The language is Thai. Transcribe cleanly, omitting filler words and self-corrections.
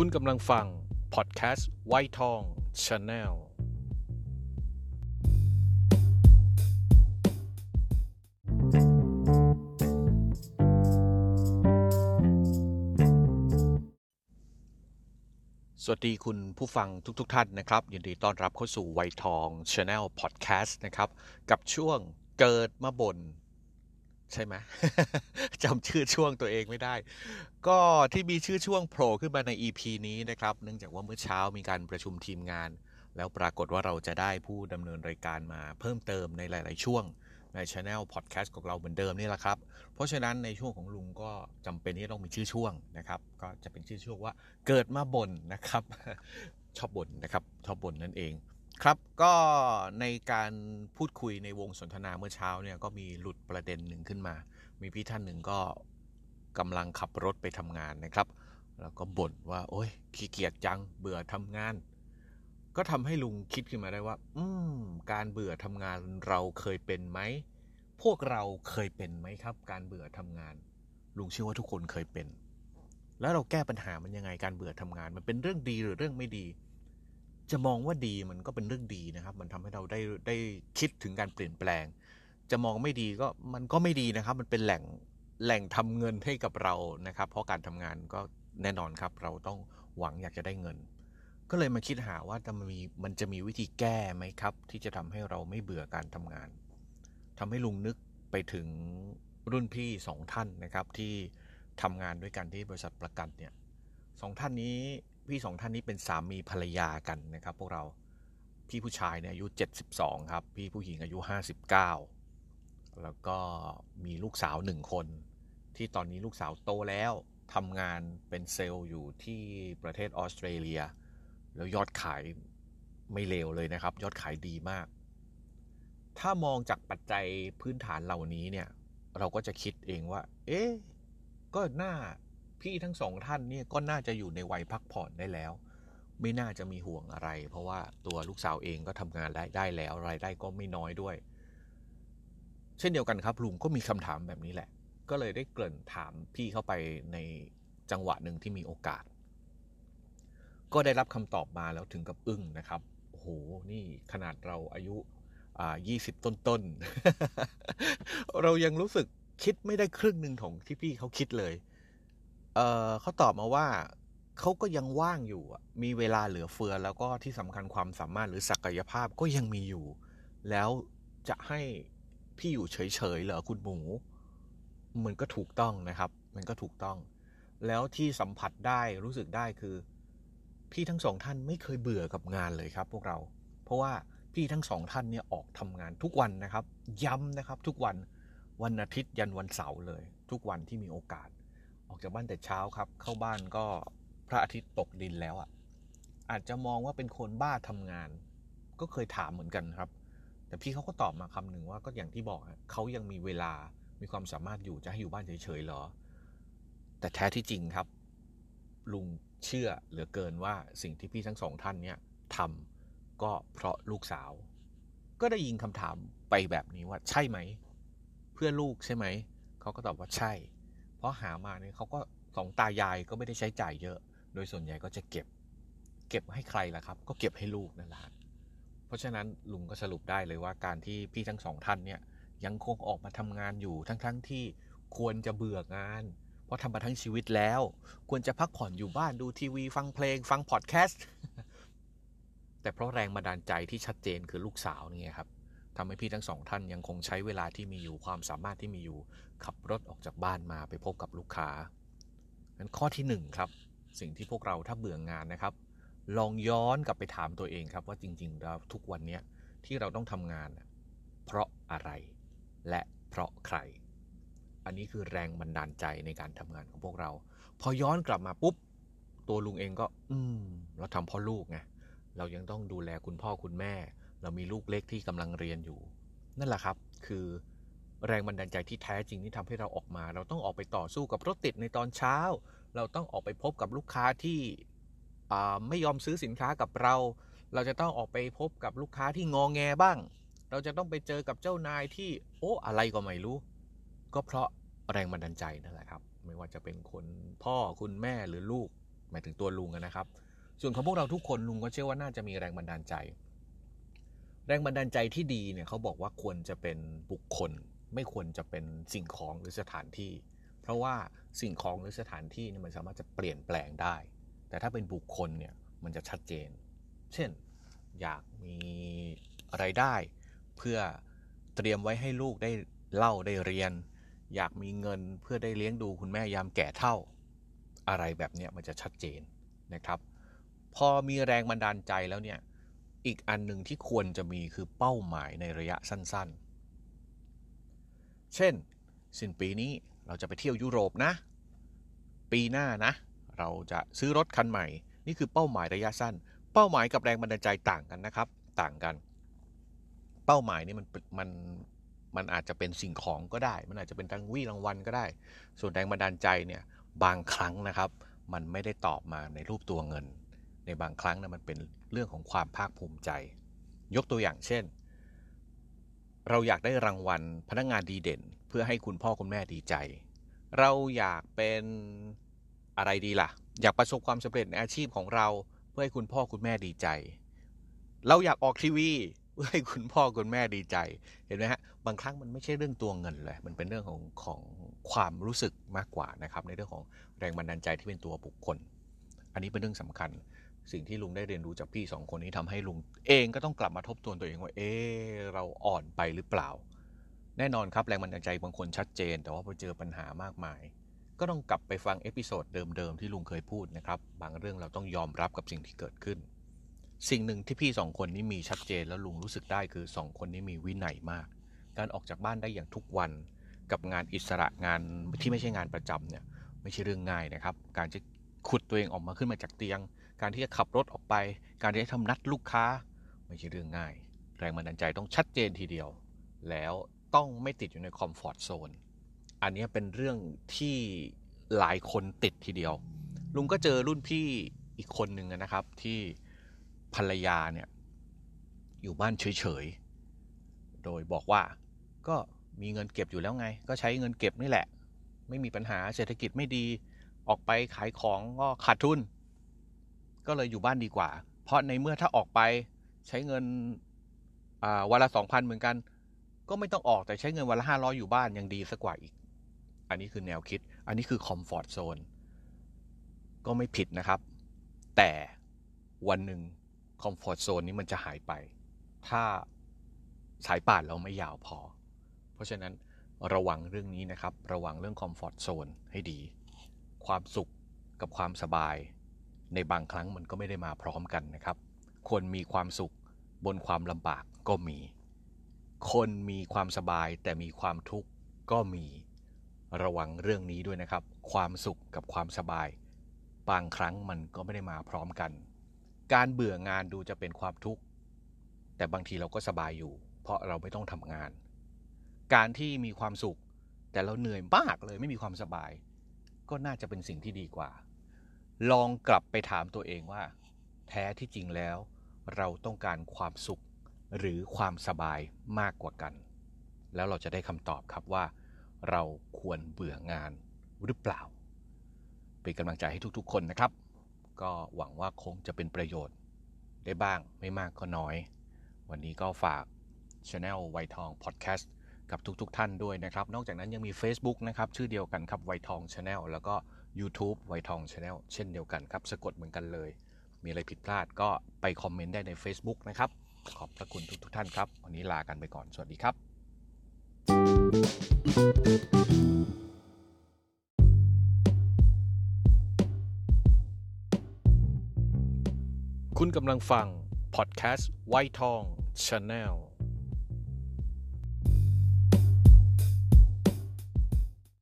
คุณกำลังฟังพอดแคสต์ไวท์ทอง Channel สวัสดีคุณผู้ฟังทุกท่านนะครับยินดีต้อนรับเข้าสู่ไวท์ทอง Channel Podcast นะครับกับช่วงเกิดมาบ่นใช่ไหม จำชื่อช่วงตัวเองไม่ได้ก็ที่มีชื่อช่วงโผล่ขึ้นมาใน EP นี้นะครับเนื่องจากว่าเมื่อเช้ามีการประชุมทีมงานแล้วปรากฏว่าเราจะได้ผู้ดำเนินรายการมาเพิ่มเติมในหลายๆช่วงใน Channel Podcast ของเราเหมือนเดิมนี่แหละครับเพราะฉะนั้นในช่วงของลุงก็จำเป็นที่ต้องมีชื่อช่วงนะครับก็จะเป็นชื่อช่วงว่าเกิดมาบ่นนะครับ ชอบบ่นนะครับชอบบ่นนั่นเองครับก็ในการพูดคุยในวงสนทนาเมื่อเช้าเนี่ยก็มีหลุดประเด็นหนึ่งขึ้นมามีพี่ท่านหนึ่งก็กำลังขับรถไปทำงานนะครับแล้วก็บ่นว่าโอ๊ยขี้เกียจจังเบื่อทำงานก็ทำให้ลุงคิดขึ้นมาได้ว่าการเบื่อทำงานเราเคยเป็นไหมพวกเราเคยเป็นไหมครับการเบื่อทำงานลุงเชื่อว่าทุกคนเคยเป็นแล้วเราแก้ปัญหามันยังไงการเบื่อทำงานมันเป็นเรื่องดีหรือเรื่องไม่ดีจะมองว่าดีมันก็เป็นเรื่องดีนะครับมันทำให้เราได้คิดถึงการเปลี่ยนแปลงจะมองไม่ดีก็มันก็ไม่ดีนะครับมันเป็นแหล่งทำเงินให้กับเรานะครับเพราะการทำงานก็แน่นอนครับเราต้องหวังอยากจะได้เงินก็เลยมาคิดหาว่ามันจะมีวิธีแก้ไหมครับที่จะทำให้เราไม่เบื่อการทำงานทำให้ลุงนึกไปถึงรุ่นพี่สองท่านนะครับที่ทำงานด้วยกันที่บริษัทประกันเนี่ยสองท่านนี้พี่สองท่านนี้เป็นสามีภรรยากันนะครับพวกเราพี่ผู้ชายเนี่ยอายุ72ครับพี่ผู้หญิงอายุ59แล้วก็มีลูกสาว1คนที่ตอนนี้ลูกสาวโตแล้วทำงานเป็นเซลล์อยู่ที่ประเทศออสเตรเลียแล้วยอดขายไม่เลวเลยนะครับยอดขายดีมากถ้ามองจากปัจจัยพื้นฐานเหล่านี้เนี่ยเราก็จะคิดเองว่าเอ๊ะก็น่าพี่ทั้งสองท่านเนี่ยก็น่าจะอยู่ในวัยพักผ่อนได้แล้วไม่น่าจะมีห่วงอะไรเพราะว่าตัวลูกสาวเองก็ทำงานได้แล้วรายได้ก็ไม่น้อยด้วยเช่นเดียวกันครับลุงก็มีคำถามแบบนี้แหละก็เลยได้เกริ่นถามพี่เข้าไปในจังหวะหนึ่งที่มีโอกาสก็ได้รับคำตอบมาแล้วถึงกับอึ้งนะครับโอ้โหนี่ขนาดเราอายุ20ต้นๆ เรายังรู้สึกคิดไม่ได้ครึ่งนึงของที่พี่เขาคิดเลยเขาตอบมาว่าเขาก็ยังว่างอยู่มีเวลาเหลือเฟือแล้วก็ที่สำคัญความสามารถหรือศักยภาพก็ยังมีอยู่แล้วจะให้พี่อยู่เฉยๆเหรอคุณหมูมันก็ถูกต้องนะครับมันก็ถูกต้องแล้วที่สัมผัสได้รู้สึกได้คือพี่ทั้งสองท่านไม่เคยเบื่อกับงานเลยครับพวกเราเพราะว่าพี่ทั้งสองท่านเนี่ยออกทำงานทุกวันนะครับย้ำนะครับทุกวันวันอาทิตย์ยันวันเสาร์เลยทุกวันที่มีโอกาสออกจากบ้านแต่เช้าครับเข้าบ้านก็พระอาทิตย์ตกดินแล้วอาจจะมองว่าเป็นคนบ้าทำงานก็เคยถามเหมือนกันครับแต่พี่เขาก็ตอบมาคำหนึ่งว่าก็อย่างที่บอกเขายังมีเวลามีความสามารถอยู่จะให้อยู่บ้านเฉยๆเหรอแต่แท้ที่จริงครับลุงเชื่อเหลือเกินว่าสิ่งที่พี่ทั้งสองท่านเนี่ยทำก็เพราะลูกสาวก็ได้ยินคำถามไปแบบนี้ว่าใช่ไหมเพื่อลูกใช่ไหมเขาก็ตอบว่าใช่เพราะหามาเนี่ยเขาก็สองตายายก็ไม่ได้ใช้จ่ายเยอะโดยส่วนใหญ่ก็จะเก็บให้ใครล่ะครับก็เก็บให้ลูกนั่นแหละเพราะฉะนั้นลุงก็สรุปได้เลยว่าการที่พี่ทั้งสองท่านเนี่ยยังคงออกมาทำงานอยู่ทั้งที่ควรจะเบื่องานเพราะทำมาทั้งชีวิตแล้วควรจะพักผ่อนอยู่บ้านดูทีวีฟังเพลงฟังพอดแคสต์แต่เพราะแรงบันดาลใจที่ชัดเจนคือลูกสาวนี่ครับทำให้พี่ทั้งสองท่านยังคงใช้เวลาที่มีอยู่ความสามารถที่มีอยู่ขับรถออกจากบ้านมาไปพบกับลูกค้างั้นข้อที่1ครับสิ่งที่พวกเราถ้าเบื่องานนะครับลองย้อนกลับไปถามตัวเองครับว่าจริงๆแล้วทุกวันนี้ที่เราต้องทำงานเพราะอะไรและเพราะใครอันนี้คือแรงบันดาลใจในการทำงานของพวกเราพอย้อนกลับมาปุ๊บตัวลุงเองก็เราทำเพราะลูกไงเรายังต้องดูแลคุณพ่อคุณแม่เรามีลูกเล็กที่กำลังเรียนอยู่นั่นแหละครับคือแรงบันดาลใจที่แท้จริงที่ทำให้เราออกมาเราต้องออกไปต่อสู้กับรถติดในตอนเช้าเราต้องออกไปพบกับลูกค้าที่ไม่ยอมซื้อสินค้ากับเราจะต้องออกไปพบกับลูกค้าที่งอแงบ้างเราจะต้องไปเจอกับเจ้านายที่อะไรก็ไม่รู้ก็เพราะแรงบันดาลใจนั่นแหละครับไม่ว่าจะเป็นคนพ่อคุณแม่หรือลูก หมายถึงตัวลุงนะครับส่วนของพวกเราทุกคนลุงก็เชื่อว่าน่าจะมีแรงบันดาลใจที่ดีเนี่ยเขาบอกว่าควรจะเป็นบุคคลไม่ควรจะเป็นสิ่งของหรือสถานที่เพราะว่าสิ่งของหรือสถานที่เนี่ยมันสามารถจะเปลี่ยนแปลงได้แต่ถ้าเป็นบุคคลเนี่ยมันจะชัดเจนเช่นอยากมีอะไรได้เพื่อเตรียมไว้ให้ลูกได้เล่าได้เรียนอยากมีเงินเพื่อได้เลี้ยงดูคุณแม่ยามแก่เฒ่าอะไรแบบเนี้ยมันจะชัดเจนนะครับพอมีแรงบันดาลใจแล้วเนี่ยอีกอันหนึ่งที่ควรจะมีคือเป้าหมายในระยะสั้นๆเช่นสิ้นปีนี้เราจะไปเที่ยวยุโรปนะปีหน้านะเราจะซื้อรถคันใหม่นี่คือเป้าหมายระยะสั้นเป้าหมายกับแรงบันดาลใจต่างกันนะครับต่างกันเป้าหมายนี่มันอาจจะเป็นสิ่งของก็ได้มันอาจจะเป็นรางวัลก็ได้ส่วนแรงบันดาลใจเนี่ยบางครั้งนะครับมันไม่ได้ตอบมาในรูปตัวเงินในบางครั้งนะมันเป็นเรื่องของความภาคภูมิใจยกตัวอย่างเช่นเราอยากได้รางวัลพนักงานดีเด่นเพื่อให้คุณพ่อคุณแม่ดีใจเราอยากเป็นอะไรดีล่ะอยากประสบความสำเร็จในอาชีพของเราเพื่อให้คุณพ่อคุณแม่ดีใจเราอยากออกทีวีเพื่อให้คุณพ่อคุณแม่ดีใจเห็นไหมฮะบางครั้งมันไม่ใช่เรื่องตัวเงินเลยมันเป็นเรื่องของความรู้สึกมากกว่านะครับในเรื่องของแรงบันดาลใจที่เป็นตัวบุคคลอันนี้เป็นเรื่องสำคัญสิ่งที่ลุงได้เรียนรู้จากพี่2คนนี้ทำให้ลุงเองก็ต้องกลับมาทบทวนตัวเองว่าเราอ่อนไปหรือเปล่าแน่นอนครับแรงบันดาลใจบางคนชัดเจนแต่ว่าพอเจอปัญหามากมายก็ต้องกลับไปฟังเอพิโซดเดิมๆที่ลุงเคยพูดนะครับบางเรื่องเราต้องยอมรับกับสิ่งที่เกิดขึ้นสิ่งหนึ่งที่พี่2คนนี้มีชัดเจนแล้วลุงรู้สึกได้คือ2คนนี้มีวินัยมากการออกจากบ้านได้อย่างทุกวันกับงานอิสระงานที่ไม่ใช่งานประจำเนี่ยไม่ใช่เรื่องง่ายนะครับการจะขุดตัวเองออกมาขึ้นมาจากเตียงการที่จะขับรถออกไปการที่จะทำนัดลูกค้าไม่ใช่เรื่องง่ายแรงบันดาลใจต้องชัดเจนทีเดียวแล้วต้องไม่ติดอยู่ในคอมฟอร์ตโซนอันนี้เป็นเรื่องที่หลายคนติดทีเดียวลุงก็เจอรุ่นพี่อีกคนหนึ่งนะครับที่ภรรยาเนี่ยอยู่บ้านเฉยๆโดยบอกว่าก็มีเงินเก็บอยู่แล้วไงก็ใช้เงินเก็บนี่แหละไม่มีปัญหาเศรษฐกิจไม่ดีออกไปขายของก็ขาดทุนก็เลยอยู่บ้านดีกว่าเพราะในเมื่อถ้าออกไปใช้เงินวันละ 2,000 เหมือนกันก็ไม่ต้องออกแต่ใช้เงินวันละ500อยู่บ้านยังดีสักกว่าอีกอันนี้คือแนวคิดอันนี้คือคอมฟอร์ตโซนก็ไม่ผิดนะครับแต่วันหนึ่งคอมฟอร์ตโซนนี้มันจะหายไปถ้าสายป่านเราไม่ยาวพอเพราะฉะนั้นระวังเรื่องนี้นะครับระวังเรื่องคอมฟอร์ตโซนให้ดีความสุขกับความสบายในบางครั้งมันก็ไม่ได้มาพร้อมกันนะครับคนมีความสุขบนความลำบากก็มีคนมีความสบายแต่มีความทุกข์ก็มีระวังเรื่องนี้ด้วยนะครับความสุขกับความสบายบางครั้งมันก็ไม่ได้มาพร้อมกันการเบื่องานดูจะเป็นความทุกข์แต่บางทีเราก็สบายอยู่เพราะเราไม่ต้องทำงานการที่มีความสุขแต่เราเหนื่อยมากเลยไม่มีความสบายก็น่าจะเป็นสิ่งที่ดีกว่าลองกลับไปถามตัวเองว่าแท้ที่จริงแล้วเราต้องการความสุขหรือความสบายมากกว่ากันแล้วเราจะได้คำตอบครับว่าเราควรเบื่องานหรือเปล่าเป็นกำลังใจให้ทุกๆคนนะครับก็หวังว่าคงจะเป็นประโยชน์ได้บ้างไม่มากก็น้อยวันนี้ก็ฝาก Channel วัยทอง Podcast กับทุกๆท่านด้วยนะครับนอกจากนั้นยังมี Facebook นะครับชื่อเดียวกันครับวัยทอง Channel แล้วก็ YouTube วัยทอง Channel เช่นเดียวกันครับสะกดเหมือนกันเลยมีอะไรผิดพลาดก็ไปคอมเมนต์ได้ใน Facebook นะครับขอบพระคุณทุกท่านครับวันนี้ลากันไปก่อนสวัสดีครับคุณกำลังฟังพอดแคสต์ไวท์ทอง Channel